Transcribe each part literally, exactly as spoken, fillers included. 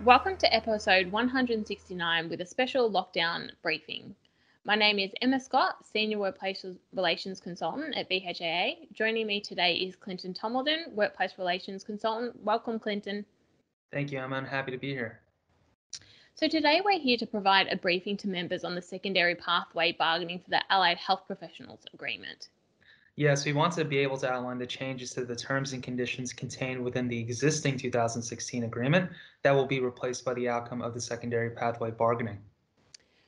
Welcome to episode one hundred sixty-nine with a special lockdown briefing. My name is Emma Scott, Senior Workplace Relations Consultant at B H A A. Joining me today is Clinton Tomeldon, Workplace Relations Consultant. Welcome, Clinton. Thank you, Emma. I'm happy to be here. So today we're here to provide a briefing to members on the secondary pathway bargaining for the Allied Health Professionals Agreement. Yes, we want to be able to outline the changes to the terms and conditions contained within the existing two thousand sixteen agreement that will be replaced by the outcome of the secondary pathway bargaining.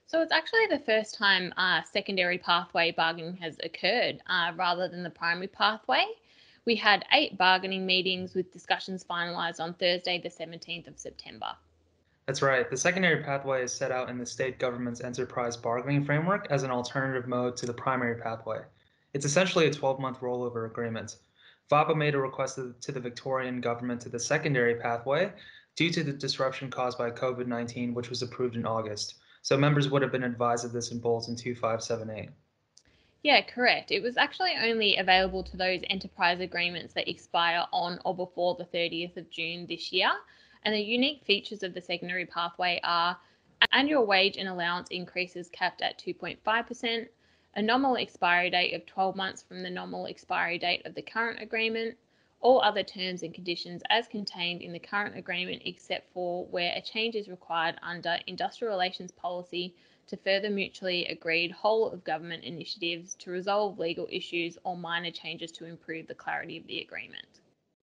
So it's actually the first time uh, secondary pathway bargaining has occurred uh, rather than the primary pathway. We had eight bargaining meetings with discussions finalised on Thursday, the seventeenth of September. That's right. The secondary pathway is set out in the state government's enterprise bargaining framework as an alternative mode to the primary pathway. It's essentially a twelve-month rollover agreement. V A P A made a request to the Victorian government to the secondary pathway due to the disruption caused by COVID nineteen, which was approved in August. So members would have been advised of this in Bulletin two five seven eight. Yeah, correct. It was actually only available to those enterprise agreements that expire on or before the thirtieth of June this year. And the unique features of the secondary pathway are annual wage and allowance increases capped at two point five percent, a nominal expiry date of twelve months from the nominal expiry date of the current agreement, all other terms and conditions as contained in the current agreement except for where a change is required under industrial relations policy to further mutually agreed whole of government initiatives to resolve legal issues or minor changes to improve the clarity of the agreement.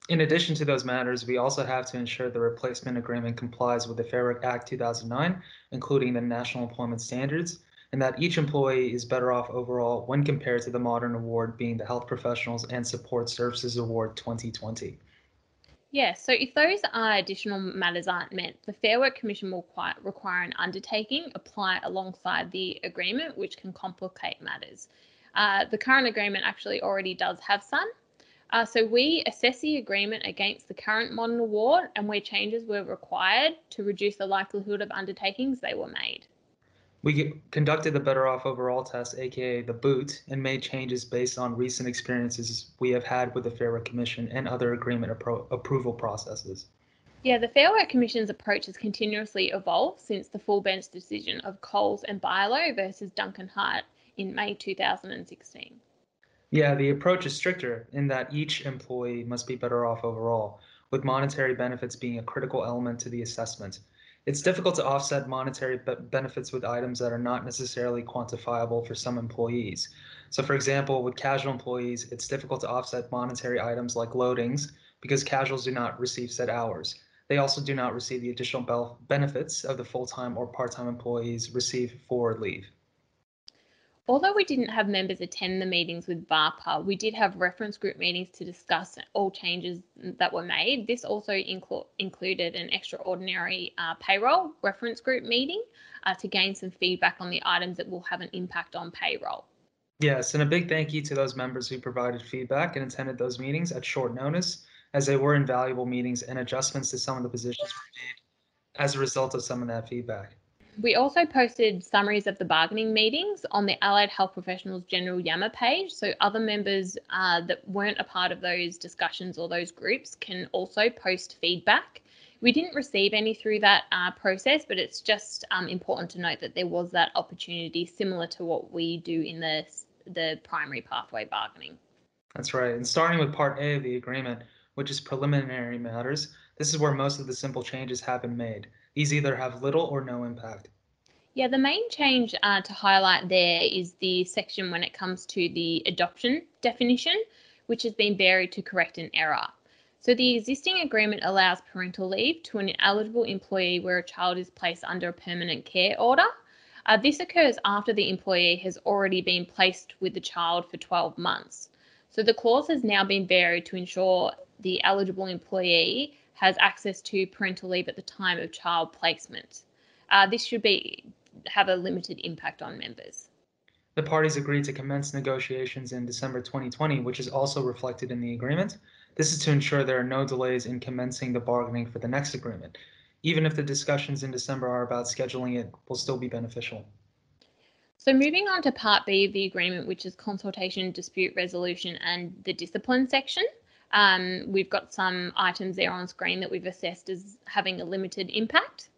In addition to those matters, we also have to ensure the replacement agreement complies with the Fair Work Act two thousand nine, including the National Employment Standards, and that each employee is better off overall when compared to the modern award being the Health Professionals and Support Services Award twenty twenty. Yeah, so if those uh, additional matters aren't met, the Fair Work Commission will quite require an undertaking apply alongside the agreement, which can complicate matters. Uh, the current agreement actually already does have some. Uh, so we assess the agreement against the current modern award and where changes were required to reduce the likelihood of undertakings, they were made. We conducted the Better Off Overall test, aka the BOOT, and made changes based on recent experiences we have had with the Fair Work Commission and other agreement appro- approval processes. Yeah, the Fair Work Commission's approach has continuously evolved since the full bench decision of Coles and Bilo versus Duncan Hutt in May two thousand sixteen. Yeah, the approach is stricter in that each employee must be better off overall, with monetary benefits being a critical element to the assessment. It's difficult to offset monetary be- benefits with items that are not necessarily quantifiable for some employees. So, for example, with casual employees, it's difficult to offset monetary items like loadings because casuals do not receive set hours. They also do not receive the additional be- benefits of the full-time or part-time employees receive forward leave. Although we didn't have members attend the meetings with V A R P A, we did have reference group meetings to discuss all changes that were made. This also inclu- included an extraordinary uh, payroll reference group meeting uh, to gain some feedback on the items that will have an impact on payroll. Yes, and a big thank you to those members who provided feedback and attended those meetings at short notice, as they were invaluable meetings and adjustments to some of the positions we made as a result of some of that feedback. We also posted summaries of the bargaining meetings on the Allied Health Professionals General Yammer page, so other members uh, that weren't a part of those discussions or those groups can also post feedback. We didn't receive any through that uh, process, but it's just um, important to note that there was that opportunity similar to what we do in the, the primary pathway bargaining. That's right. And starting with Part A of the agreement, which is preliminary matters, this is where most of the simple changes have been made. These either have little or no impact. Yeah, the main change uh, to highlight there is the section when it comes to the adoption definition, which has been buried to correct an error. So the existing agreement allows parental leave to an ineligible employee where a child is placed under a permanent care order. Uh, this occurs after the employee has already been placed with the child for twelve months. So the clause has now been buried to ensure the eligible employee has access to parental leave at the time of child placement. Uh, this should be have a limited impact on members. The parties agreed to commence negotiations in December twenty twenty, which is also reflected in the agreement. This is to ensure there are no delays in commencing the bargaining for the next agreement. Even if the discussions in December are about scheduling, it will still be beneficial. So moving on to Part B of the agreement, which is consultation, dispute resolution and the discipline section. Um, we've got some items there on screen that we've assessed as having a limited impact.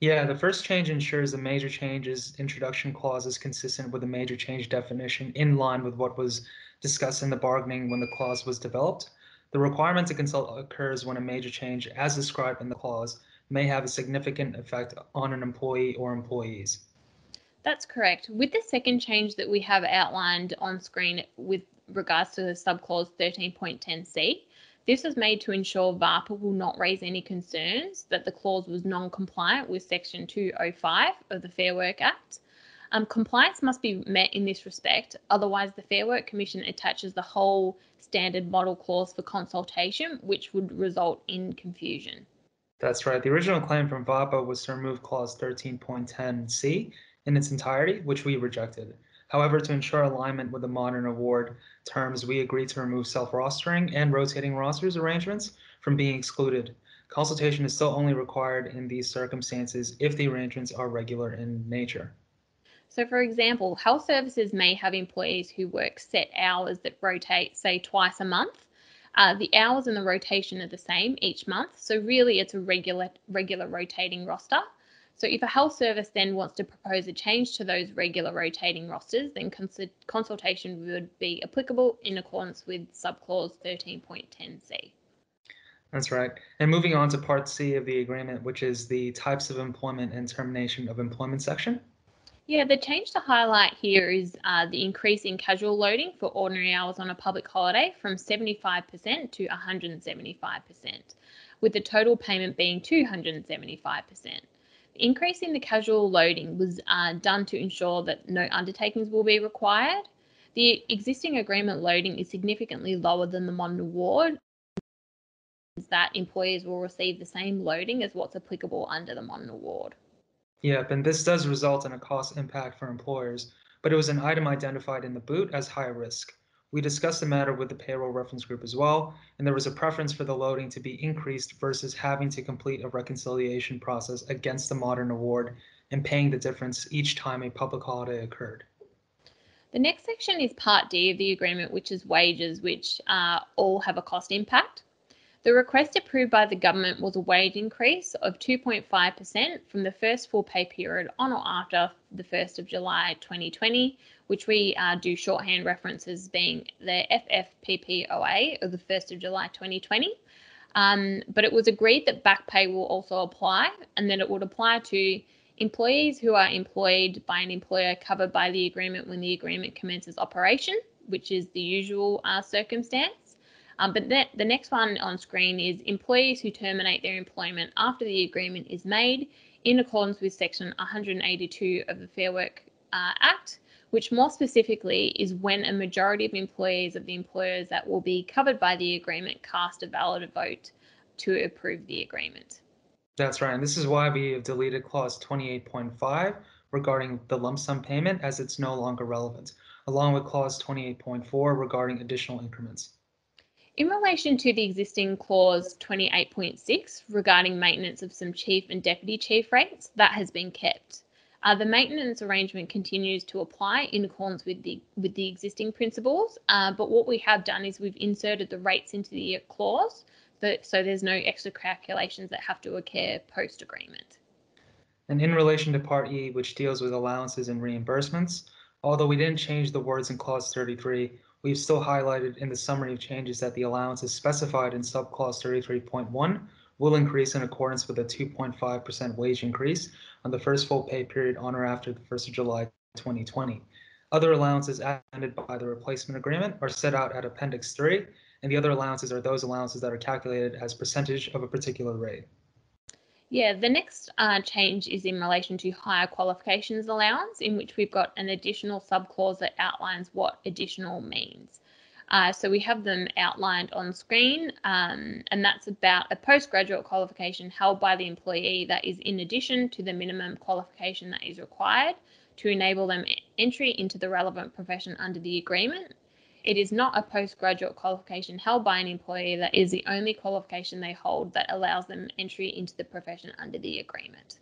Yeah, the first change ensures the major change's introduction clause is consistent with the major change definition in line with what was discussed in the bargaining when the clause was developed. The requirement to consult occurs when a major change, as described in the clause, may have a significant effect on an employee or employees. That's correct. With the second change that we have outlined on screen with regards to the subclause thirteen point ten C, this was made to ensure VARPA will not raise any concerns that the clause was non-compliant with Section two oh five of the Fair Work Act. Um, compliance must be met in this respect, otherwise the Fair Work Commission attaches the whole standard model clause for consultation, which would result in confusion. That's right. The original claim from VARPA was to remove Clause thirteen point ten C in its entirety, which we rejected. However, to ensure alignment with the modern award terms, we agreed to remove self-rostering and rotating rosters arrangements from being excluded. Consultation is still only required in these circumstances if the arrangements are regular in nature. So, for example, health services may have employees who work set hours that rotate, say, twice a month. Uh, the hours and the rotation are the same each month, so really it's a regular, regular rotating roster. So if a health service then wants to propose a change to those regular rotating rosters, then cons consultation would be applicable in accordance with subclause thirteen point ten C. That's right. And moving on to Part C of the agreement, which is the types of employment and termination of employment section. Yeah, the change to highlight here is uh, the increase in casual loading for ordinary hours on a public holiday from seventy-five percent to one hundred seventy-five percent, with the total payment being two hundred seventy-five percent. The increase in the casual loading was uh, done to ensure that no undertakings will be required. The existing agreement loading is significantly lower than the modern award, that employees will receive the same loading as what's applicable under the modern award. Yep, and this does result in a cost impact for employers, but it was an item identified in the boot as high risk. We discussed the matter with the payroll reference group as well, and there was a preference for the loading to be increased versus having to complete a reconciliation process against the modern award and paying the difference each time a public holiday occurred. The next section is Part D of the agreement, which is wages, which uh, all have a cost impact. The request approved by the government was a wage increase of two point five percent from the first full pay period on or after the first of July twenty twenty, which we uh, do shorthand references being the F F P P O A of the first of July twenty twenty. Um, but it was agreed that back pay will also apply, and that it would apply to employees who are employed by an employer covered by the agreement when the agreement commences operation, which is the usual uh, circumstance. Um, but that, the next one on screen is employees who terminate their employment after the agreement is made in accordance with Section one hundred eighty-two of the Fair Work uh, Act, which more specifically is when a majority of employees of the employers that will be covered by the agreement cast a valid vote to approve the agreement. That's right. And this is why we have deleted Clause twenty-eight point five regarding the lump sum payment, as it's no longer relevant, along with Clause twenty-eight point four regarding additional increments. In relation to the existing clause twenty-eight point six regarding maintenance of some chief and deputy chief rates, that has been kept. Uh, the maintenance arrangement continues to apply in accordance with the with the existing principles, uh, but what we have done is we've inserted the rates into the clause, that, so there's no extra calculations that have to occur post-agreement. And in relation to Part E, which deals with allowances and reimbursements, although we didn't change the words in Clause thirty-three, we've still highlighted in the summary of changes that the allowances specified in subclause thirty-three point one will increase in accordance with a two point five percent wage increase on the first full pay period on or after the first of July twenty twenty. Other allowances added by the replacement agreement are set out at Appendix three, and the other allowances are those allowances that are calculated as percentage of a particular rate. Yeah, the next uh, change is in relation to higher qualifications allowance, in which we've got an additional subclause that outlines what additional means. Uh, so we have them outlined on screen, um, and that's about a postgraduate qualification held by the employee that is in addition to the minimum qualification that is required to enable them entry into the relevant profession under the agreement. It is not a postgraduate qualification held by an employee that is the only qualification they hold that allows them entry into the profession under the agreement.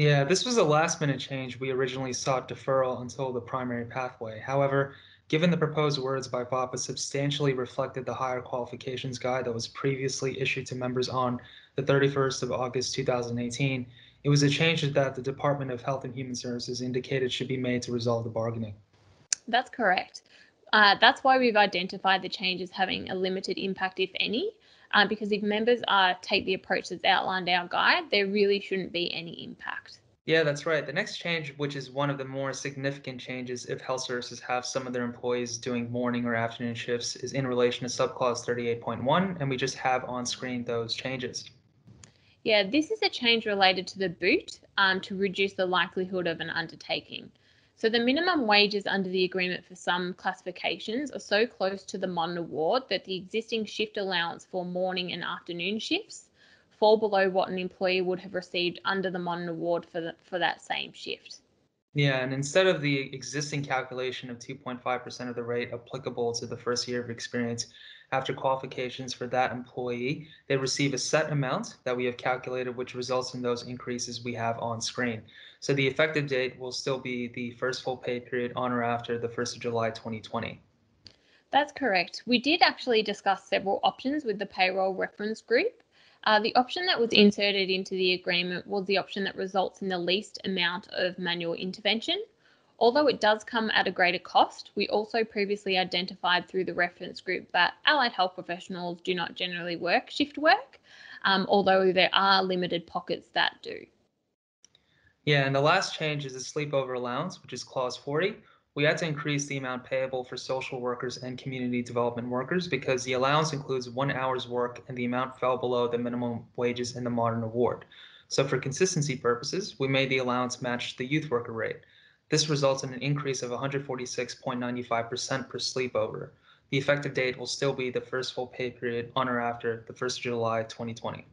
Yeah, this was a last minute change. We originally sought deferral until the primary pathway. However, given the proposed words by VAPA substantially reflected the higher qualifications guide that was previously issued to members on the thirty-first of August two thousand eighteen, it was a change that the Department of Health and Human Services indicated should be made to resolve the bargaining. That's correct. Uh, that's why we've identified the change as having a limited impact, if any, um, because if members are, take the approach that's outlined in our guide, there really shouldn't be any impact. Yeah, that's right. The next change, which is one of the more significant changes if health services have some of their employees doing morning or afternoon shifts, is in relation to subclause thirty-eight point one, and we just have on screen those changes. Yeah, this is a change related to the boot um, to reduce the likelihood of an undertaking. So the minimum wages under the agreement for some classifications are so close to the modern award that the existing shift allowance for morning and afternoon shifts fall below what an employee would have received under the modern award for, the, for that same shift. Yeah, and instead of the existing calculation of two point five percent of the rate applicable to the first year of experience after qualifications for that employee, they receive a set amount that we have calculated, which results in those increases we have on screen. So the effective date will still be the first full pay period on or after the first of July twenty twenty. That's correct. We did actually discuss several options with the payroll reference group. Uh, the option that was inserted into the agreement was the option that results in the least amount of manual intervention. Although it does come at a greater cost, we also previously identified through the reference group that allied health professionals do not generally work shift work, um, although there are limited pockets that do. Yeah, and the last change is the sleepover allowance, which is clause forty. We had to increase the amount payable for social workers and community development workers because the allowance includes one hour's work and the amount fell below the minimum wages in the modern award. So for consistency purposes, we made the allowance match the youth worker rate. This results in an increase of one hundred forty-six point nine five percent per sleepover. The effective date will still be the first full pay period on or after the first of July twenty twenty.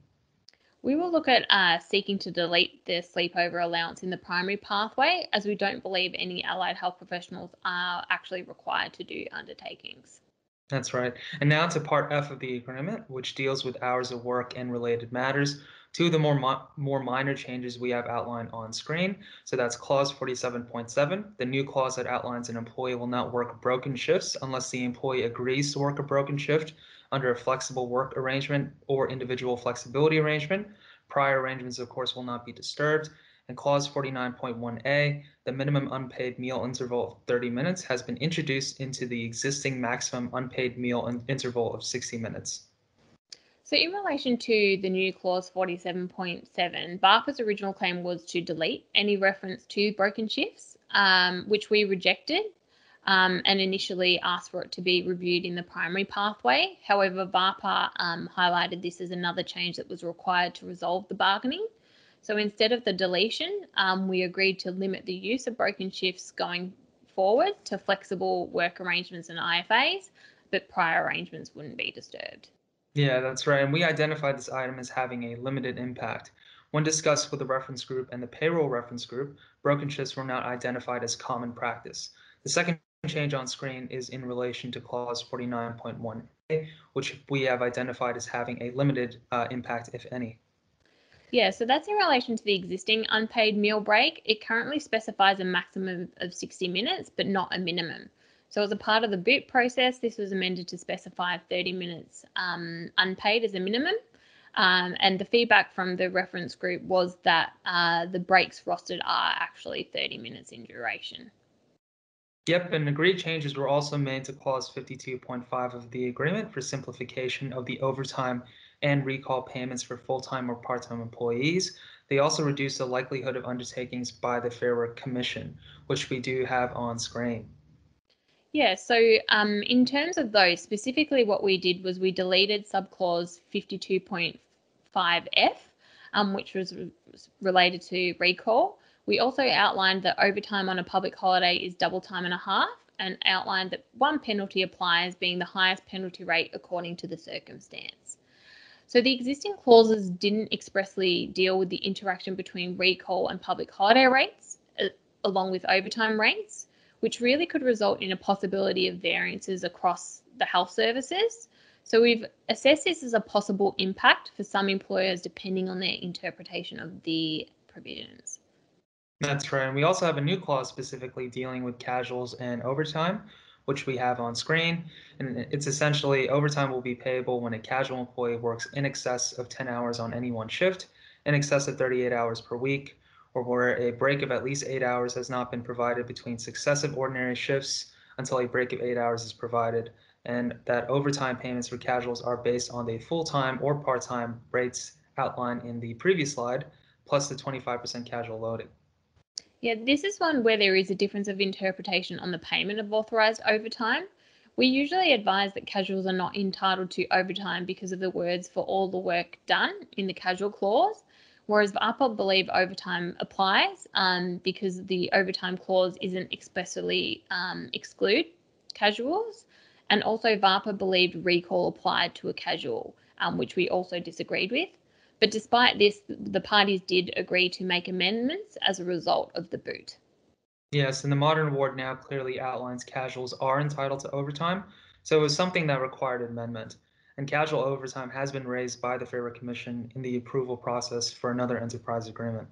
We will look at uh, seeking to delete the sleepover allowance in the primary pathway, as we don't believe any allied health professionals are actually required to do undertakings. That's right. And now to part F of the agreement, which deals with hours of work and related matters. Two of the more, mi more minor changes we have outlined on screen. So that's clause forty-seven point seven, the new clause that outlines an employee will not work broken shifts unless the employee agrees to work a broken shift under a flexible work arrangement or individual flexibility arrangement. Prior arrangements, of course, will not be disturbed. And clause forty-nine point one A, the minimum unpaid meal interval of thirty minutes has been introduced into the existing maximum unpaid meal in interval of sixty minutes. So in relation to the new clause forty-seven point seven, BARPA's original claim was to delete any reference to broken shifts, um, which we rejected um, and initially asked for it to be reviewed in the primary pathway. However, VARPA um, highlighted this as another change that was required to resolve the bargaining. So instead of the deletion, um, we agreed to limit the use of broken shifts going forward to flexible work arrangements and I F As, but prior arrangements wouldn't be disturbed. Yeah, that's right. And we identified this item as having a limited impact. When discussed with the reference group and the payroll reference group, broken shifts were not identified as common practice. The second change on screen is in relation to clause forty-nine point one A, which we have identified as having a limited uh, impact, if any. Yeah, so that's in relation to the existing unpaid meal break. It currently specifies a maximum of sixty minutes, but not a minimum. So as a part of the boot process, this was amended to specify thirty minutes um, unpaid as a minimum. Um, and the feedback from the reference group was that uh, the breaks rostered are actually thirty minutes in duration. Yep, and agreed changes were also made to clause fifty-two point five of the agreement for simplification of the overtime and recall payments for full-time or part-time employees. They also reduce the likelihood of undertakings by the Fair Work Commission, which we do have on screen. Yeah, so um, in terms of those, specifically what we did was we deleted subclause fifty-two point five F, um, which was re related to recall. We also outlined that overtime on a public holiday is double time and a half, and outlined that one penalty applies, being the highest penalty rate according to the circumstance. So the existing clauses didn't expressly deal with the interaction between recall and public holiday rates, along with overtime rates, which really could result in a possibility of variances across the health services. So we've assessed this as a possible impact for some employers, depending on their interpretation of the provisions. That's right. And we also have a new clause specifically dealing with casuals and overtime, which we have on screen. And it's essentially overtime will be payable when a casual employee works in excess of ten hours on any one shift, in excess of thirty-eight hours per week, or where a break of at least eight hours has not been provided between successive ordinary shifts until a break of eight hours is provided, and that overtime payments for casuals are based on the full-time or part-time rates outlined in the previous slide, plus the twenty-five percent casual loading. Yeah, this is one where there is a difference of interpretation on the payment of authorised overtime. We usually advise that casuals are not entitled to overtime because of the words "for all the work done" in the casual clause, whereas VARPA believe overtime applies um, because the overtime clause isn't explicitly um, exclude casuals. And also VARPA believed recall applied to a casual, um, which we also disagreed with. But despite this, the parties did agree to make amendments as a result of the boot. Yes, and the modern award now clearly outlines casuals are entitled to overtime, so it was something that required amendment. And casual overtime has been raised by the Fair Work Commission in the approval process for another enterprise agreement.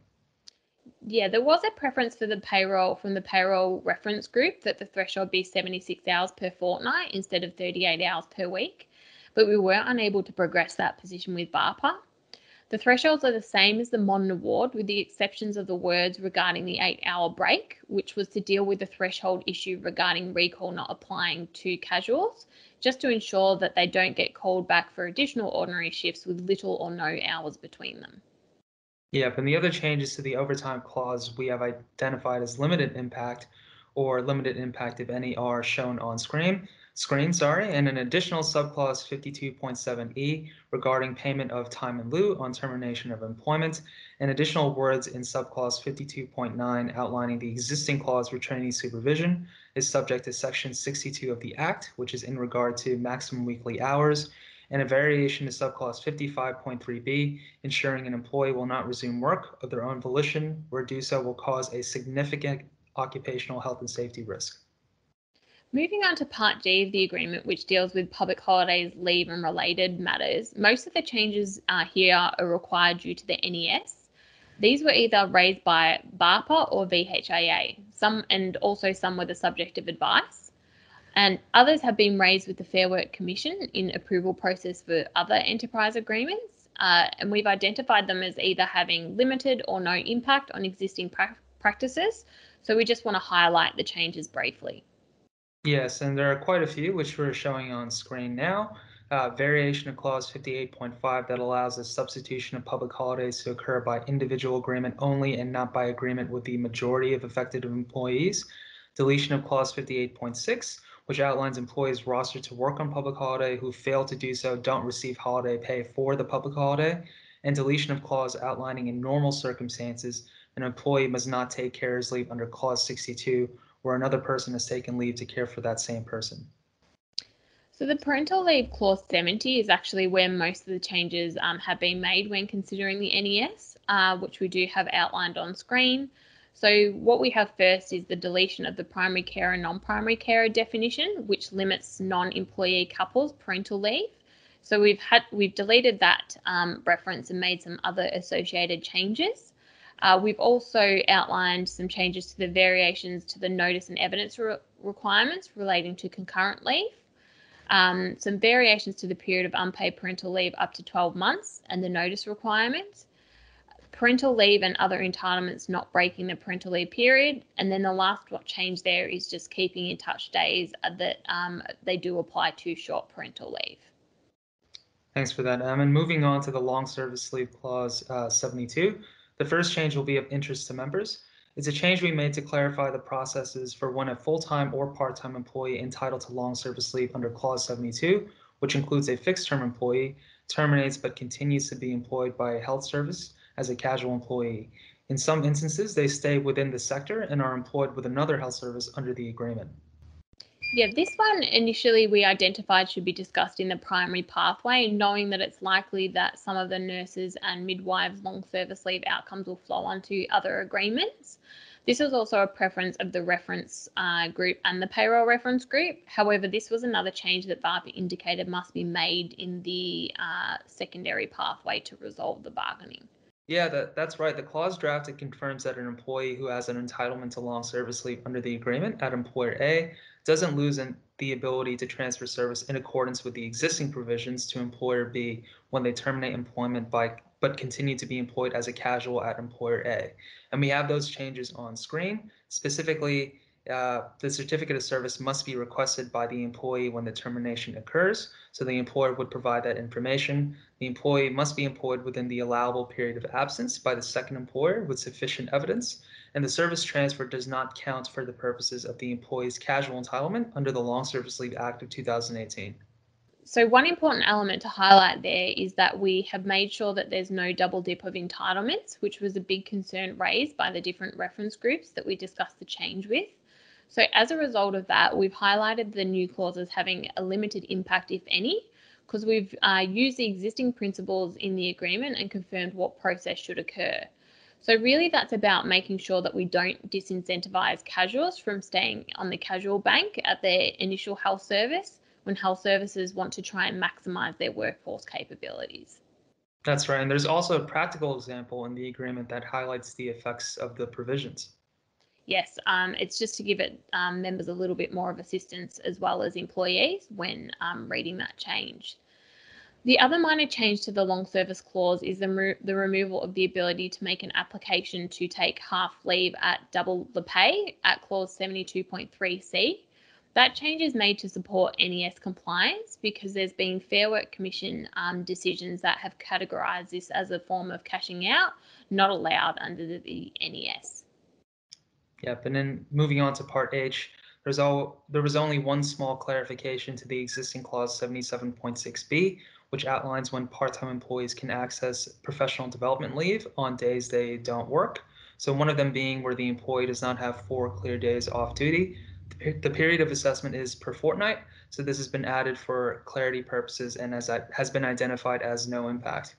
Yeah, there was a preference for the payroll from the payroll reference group that the threshold be seventy-six hours per fortnight instead of thirty-eight hours per week, but we were unable to progress that position with VARPA. The thresholds are the same as the modern award, with the exceptions of the words regarding the eight-hour break, which was to deal with the threshold issue regarding recall not applying to casuals, just to ensure that they don't get called back for additional ordinary shifts with little or no hours between them. Yep, and the other changes to the overtime clause we have identified as limited impact, or limited impact if any, are shown on screen. Screen, sorry, and an additional subclause fifty-two point seven E regarding payment of time in lieu on termination of employment, and additional words in subclause fifty-two point nine outlining the existing clause for trainee supervision is subject to section sixty-two of the Act, which is in regard to maximum weekly hours, and a variation to subclause fifty-five point three B, ensuring an employee will not resume work of their own volition where do so will cause a significant occupational health and safety risk. Moving on to Part D of the agreement, which deals with public holidays, leave and related matters, most of the changes uh, here are required due to the N E S. These were either raised by VARPA or V H I A, some, and also some were the subject of advice. And others have been raised with the Fair Work Commission in approval process for other enterprise agreements, uh, and we've identified them as either having limited or no impact on existing pra- practices, so we just want to highlight the changes briefly. Yes, and there are quite a few which we're showing on screen now. Uh, variation of clause fifty-eight point five that allows the substitution of public holidays to occur by individual agreement only and not by agreement with the majority of affected employees. Deletion of clause fifty-eight point six, which outlines employees rostered to work on public holiday who fail to do so don't receive holiday pay for the public holiday. And deletion of clause outlining in normal circumstances an employee must not take carer's leave under clause sixty-two where another person has taken leave to care for that same person. So the parental leave clause seventy is actually where most of the changes um, have been made when considering the N E S, uh, which we do have outlined on screen. So what we have first is the deletion of the primary carer and non-primary carer definition, which limits non-employee couples parental leave. So we've had we've deleted that um, reference and made some other associated changes. Uh, we've also outlined some changes to the variations to the notice and evidence re- requirements relating to concurrent leave, um, some variations to the period of unpaid parental leave up to twelve months and the notice requirements, parental leave and other entitlements not breaking the parental leave period, and then the last what change there is just keeping in touch days that um, they do apply to short parental leave. Thanks for that, Em. And moving on to the long service leave clause uh, seventy-two. The first change will be of interest to members. It's a change we made to clarify the processes for when a full-time or part-time employee entitled to long service leave under clause seventy-two, which includes a fixed-term employee, terminates but continues to be employed by a health service as a casual employee. In some instances, they stay within the sector and are employed with another health service under the agreement. Yeah, this one initially we identified should be discussed in the primary pathway, knowing that it's likely that some of the nurses and midwives' long service leave outcomes will flow onto other agreements. This was also a preference of the reference uh, group and the payroll reference group. However, this was another change that VARPA indicated must be made in the uh, secondary pathway to resolve the bargaining. Yeah, that, that's right. The clause drafted confirms that an employee who has an entitlement to long service leave under the agreement at employer A doesn't lose an, the ability to transfer service in accordance with the existing provisions to employer B when they terminate employment by but continue to be employed as a casual at employer A. And we have those changes on screen. Specifically, uh, the certificate of service must be requested by the employee when the termination occurs. So the employer would provide that information. The employee must be employed within the allowable period of absence by the second employer with sufficient evidence. And the service transfer does not count for the purposes of the employee's casual entitlement under the Long Service Leave Act of two thousand eighteen. So one important element to highlight there is that we have made sure that there's no double dip of entitlements, which was a big concern raised by the different reference groups that we discussed the change with. So as a result of that, we've highlighted the new clauses having a limited impact, if any, because we've uh, used the existing principles in the agreement and confirmed what process should occur. So really that's about making sure that we don't disincentivise casuals from staying on the casual bank at their initial health service, when health services want to try and maximise their workforce capabilities. That's right, and there's also a practical example in the agreement that highlights the effects of the provisions. Yes, um, it's just to give it um, members a little bit more of assistance as well as employees when um, reading that change. The other minor change to the long service clause is the, remo- the removal of the ability to make an application to take half leave at double the pay at clause seventy-two point three C. That change is made to support N E S compliance because there's been Fair Work Commission um, decisions that have categorised this as a form of cashing out, not allowed under the, the N E S. Yep, and then moving on to Part H, there's all, there was only one small clarification to the existing clause seventy-seven point six B, which outlines when part-time employees can access professional development leave on days they don't work. So one of them being where the employee does not have four clear days off duty. The period of assessment is per fortnight, so this has been added for clarity purposes and as that has been identified as no impact.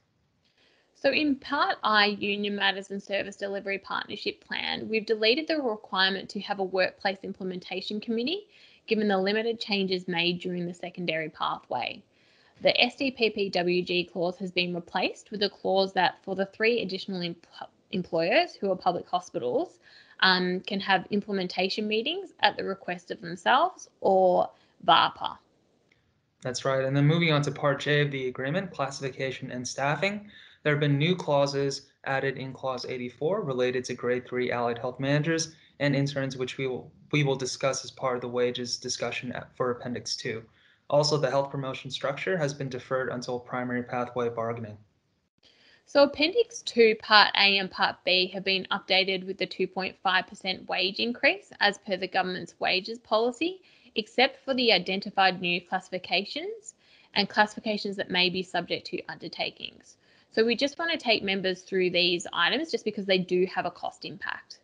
So in Part I, Union Matters and Service Delivery Partnership Plan, we've deleted the requirement to have a workplace implementation committee, given the limited changes made during the secondary pathway. The S D P P W G clause has been replaced with a clause that for the three additional empl- employers who are public hospitals, Um, can have implementation meetings at the request of themselves or VARPA. That's right. And then moving on to Part J of the agreement, classification and staffing. There have been new clauses added in Clause eighty-four related to Grade three Allied Health Managers and interns, which we will, we will discuss as part of the wages discussion for Appendix two. Also, the health promotion structure has been deferred until primary pathway bargaining. So Appendix two, Part A and Part B have been updated with the two point five percent wage increase as per the government's wages policy, except for the identified new classifications and classifications that may be subject to undertakings. So we just want to take members through these items just because they do have a cost impact.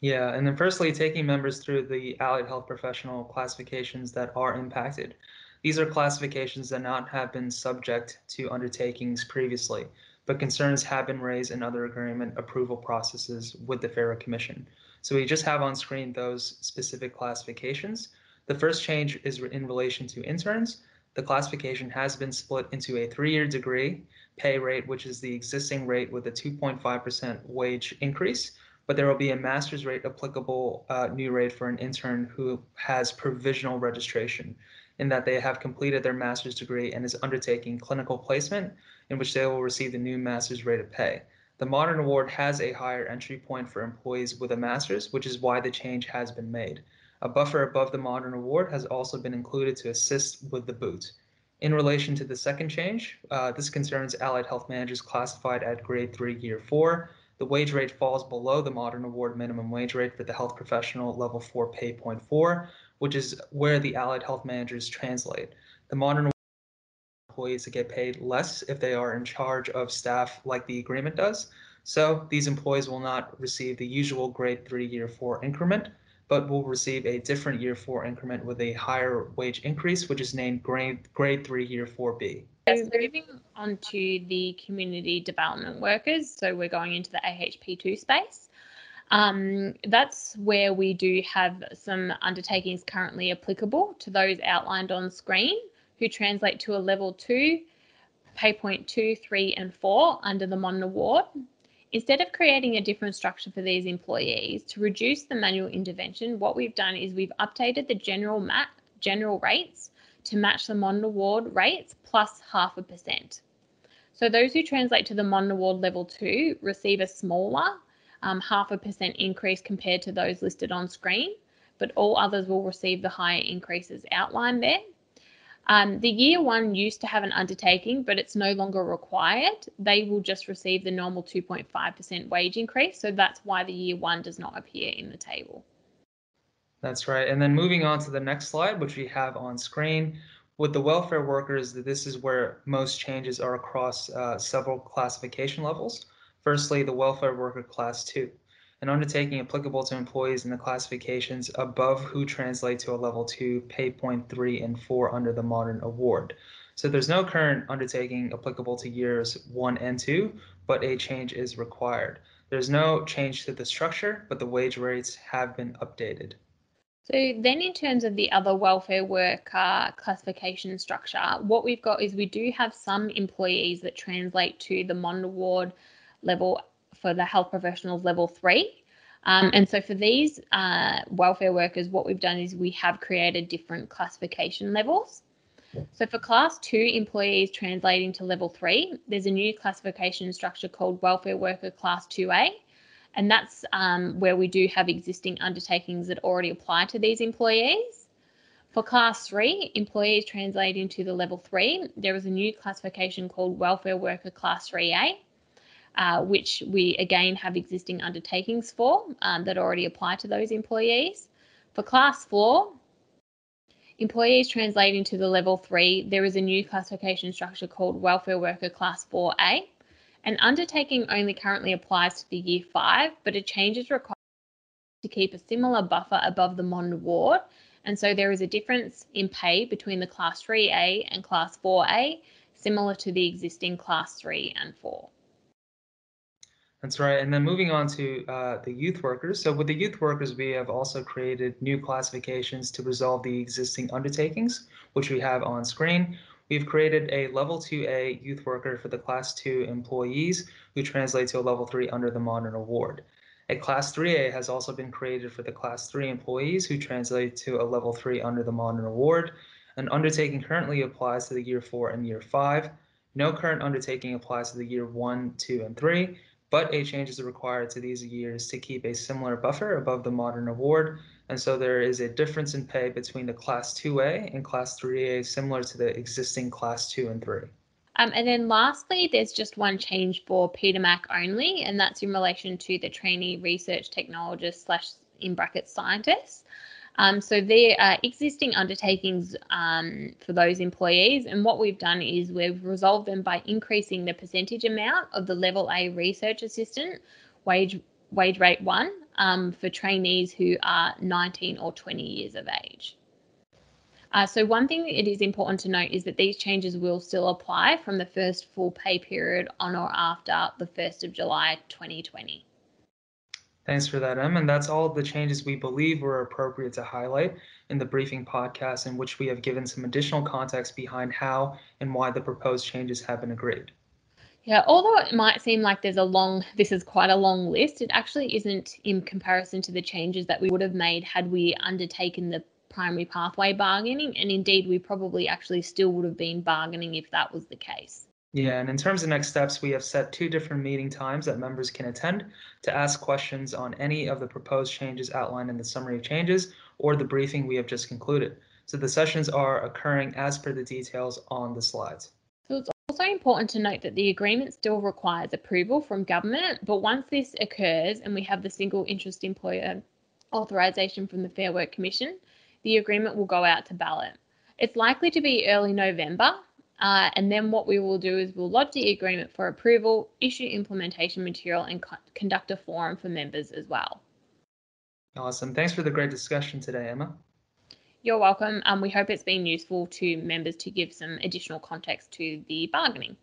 Yeah, and then firstly, taking members through the allied health professional classifications that are impacted. These are classifications that not have been subject to undertakings previously, but concerns have been raised in other agreement approval processes with the Fair Work Commission. So we just have on screen those specific classifications. The first change is in relation to interns. The classification has been split into a three-year degree pay rate, which is the existing rate with a two point five percent wage increase, but there will be a master's rate applicable uh, new rate for an intern who has provisional registration, in that they have completed their master's degree and is undertaking clinical placement, in which they will receive the new master's rate of pay. The modern award has a higher entry point for employees with a master's, which is why the change has been made. A buffer above the modern award has also been included to assist with the boot. In relation to the second change, uh, this concerns allied health managers classified at grade three, year four. The wage rate falls below the modern award minimum wage rate for the health professional level four pay point four, which is where the allied health managers translate. The modern award employees to get paid less if they are in charge of staff like the agreement does. So these employees will not receive the usual grade three year four increment, but will receive a different year four increment with a higher wage increase, which is named grade, grade three year four B. So moving on to the community development workers. So we're going into the A H P two space. Um, that's where we do have some undertakings currently applicable to those outlined on screen who translate to a level two pay point two, three and four under the modern award, instead of creating a different structure for these employees to reduce the manual intervention, what we've done is we've updated the general mat, general rates to match the modern award rates plus half a percent. So those who translate to the modern award level two receive a smaller um, half a percent increase compared to those listed on screen, but all others will receive the higher increases outlined there. Um, the year one used to have an undertaking, but it's no longer required. They will just receive the normal two point five percent wage increase. So that's why the year one does not appear in the table. That's right. And then moving on to the next slide, which we have on screen. With the welfare workers, this is where most changes are across uh, several classification levels. Firstly, the welfare worker class two, an undertaking applicable to employees in the classifications above who translate to a level two, pay point three and four under the modern award. So there's no current undertaking applicable to years one and two, but a change is required. There's no change to the structure, but the wage rates have been updated. So then in terms of the other welfare worker classification structure, what we've got is we do have some employees that translate to the modern award level for the health professionals level three. Um, and so for these uh, welfare workers, what we've done is we have created different classification levels. So for class two employees translating to level three, there's a new classification structure called welfare worker class two A. And that's um, where we do have existing undertakings that already apply to these employees. For class three employees translating to the level three, there is a new classification called welfare worker class three A. Uh, which we again have existing undertakings for um, that already apply to those employees. For class four, employees translating to the level three, there is a new classification structure called welfare worker class four A. An undertaking only currently applies to the year five, but a change is required to keep a similar buffer above the modern award. And so there is a difference in pay between the class three A and class four A, similar to the existing class three and four. That's right. And then moving on to uh, the youth workers. So with the youth workers, we have also created new classifications to resolve the existing undertakings, which we have on screen. We've created a level two A youth worker for the class two employees who translate to a level three under the modern award. A class three A has also been created for the class three employees who translate to a level three under the modern award. An undertaking currently applies to the year four and year five. No current undertaking applies to the year one, two, and three. But a change is required to these years to keep a similar buffer above the modern award. And so there is a difference in pay between the class two A and class three A, similar to the existing class two and three. Um, and then lastly, there's just one change for Peter Mac only, and that's in relation to the trainee research technologist slash in brackets scientists. Um, so there are existing undertakings um, for those employees, and what we've done is we've resolved them by increasing the percentage amount of the level A research assistant wage wage rate one um, for trainees who are nineteen or twenty years of age. Uh, so one thing it is important to note is that these changes will still apply from the first full pay period on or after the first of July twenty twenty. Thanks for that, Em, and that's all the changes we believe were appropriate to highlight in the briefing podcast, in which we have given some additional context behind how and why the proposed changes have been agreed. Yeah, although it might seem like there's a long, this is quite a long list, it actually isn't in comparison to the changes that we would have made had we undertaken the primary pathway bargaining, and indeed we probably actually still would have been bargaining if that was the case. Yeah, and in terms of next steps, we have set two different meeting times that members can attend to ask questions on any of the proposed changes outlined in the summary of changes or the briefing we have just concluded. So the sessions are occurring as per the details on the slides. So it's also important to note that the agreement still requires approval from government, but once this occurs and we have the single interest employer authorisation from the Fair Work Commission, the agreement will go out to ballot. It's likely to be early November. Uh, and then what we will do is we'll lodge the agreement for approval, issue implementation material and co conduct a forum for members as well. Awesome. Thanks for the great discussion today, Emma. You're welcome. Um, we hope it's been useful to members to give some additional context to the bargaining.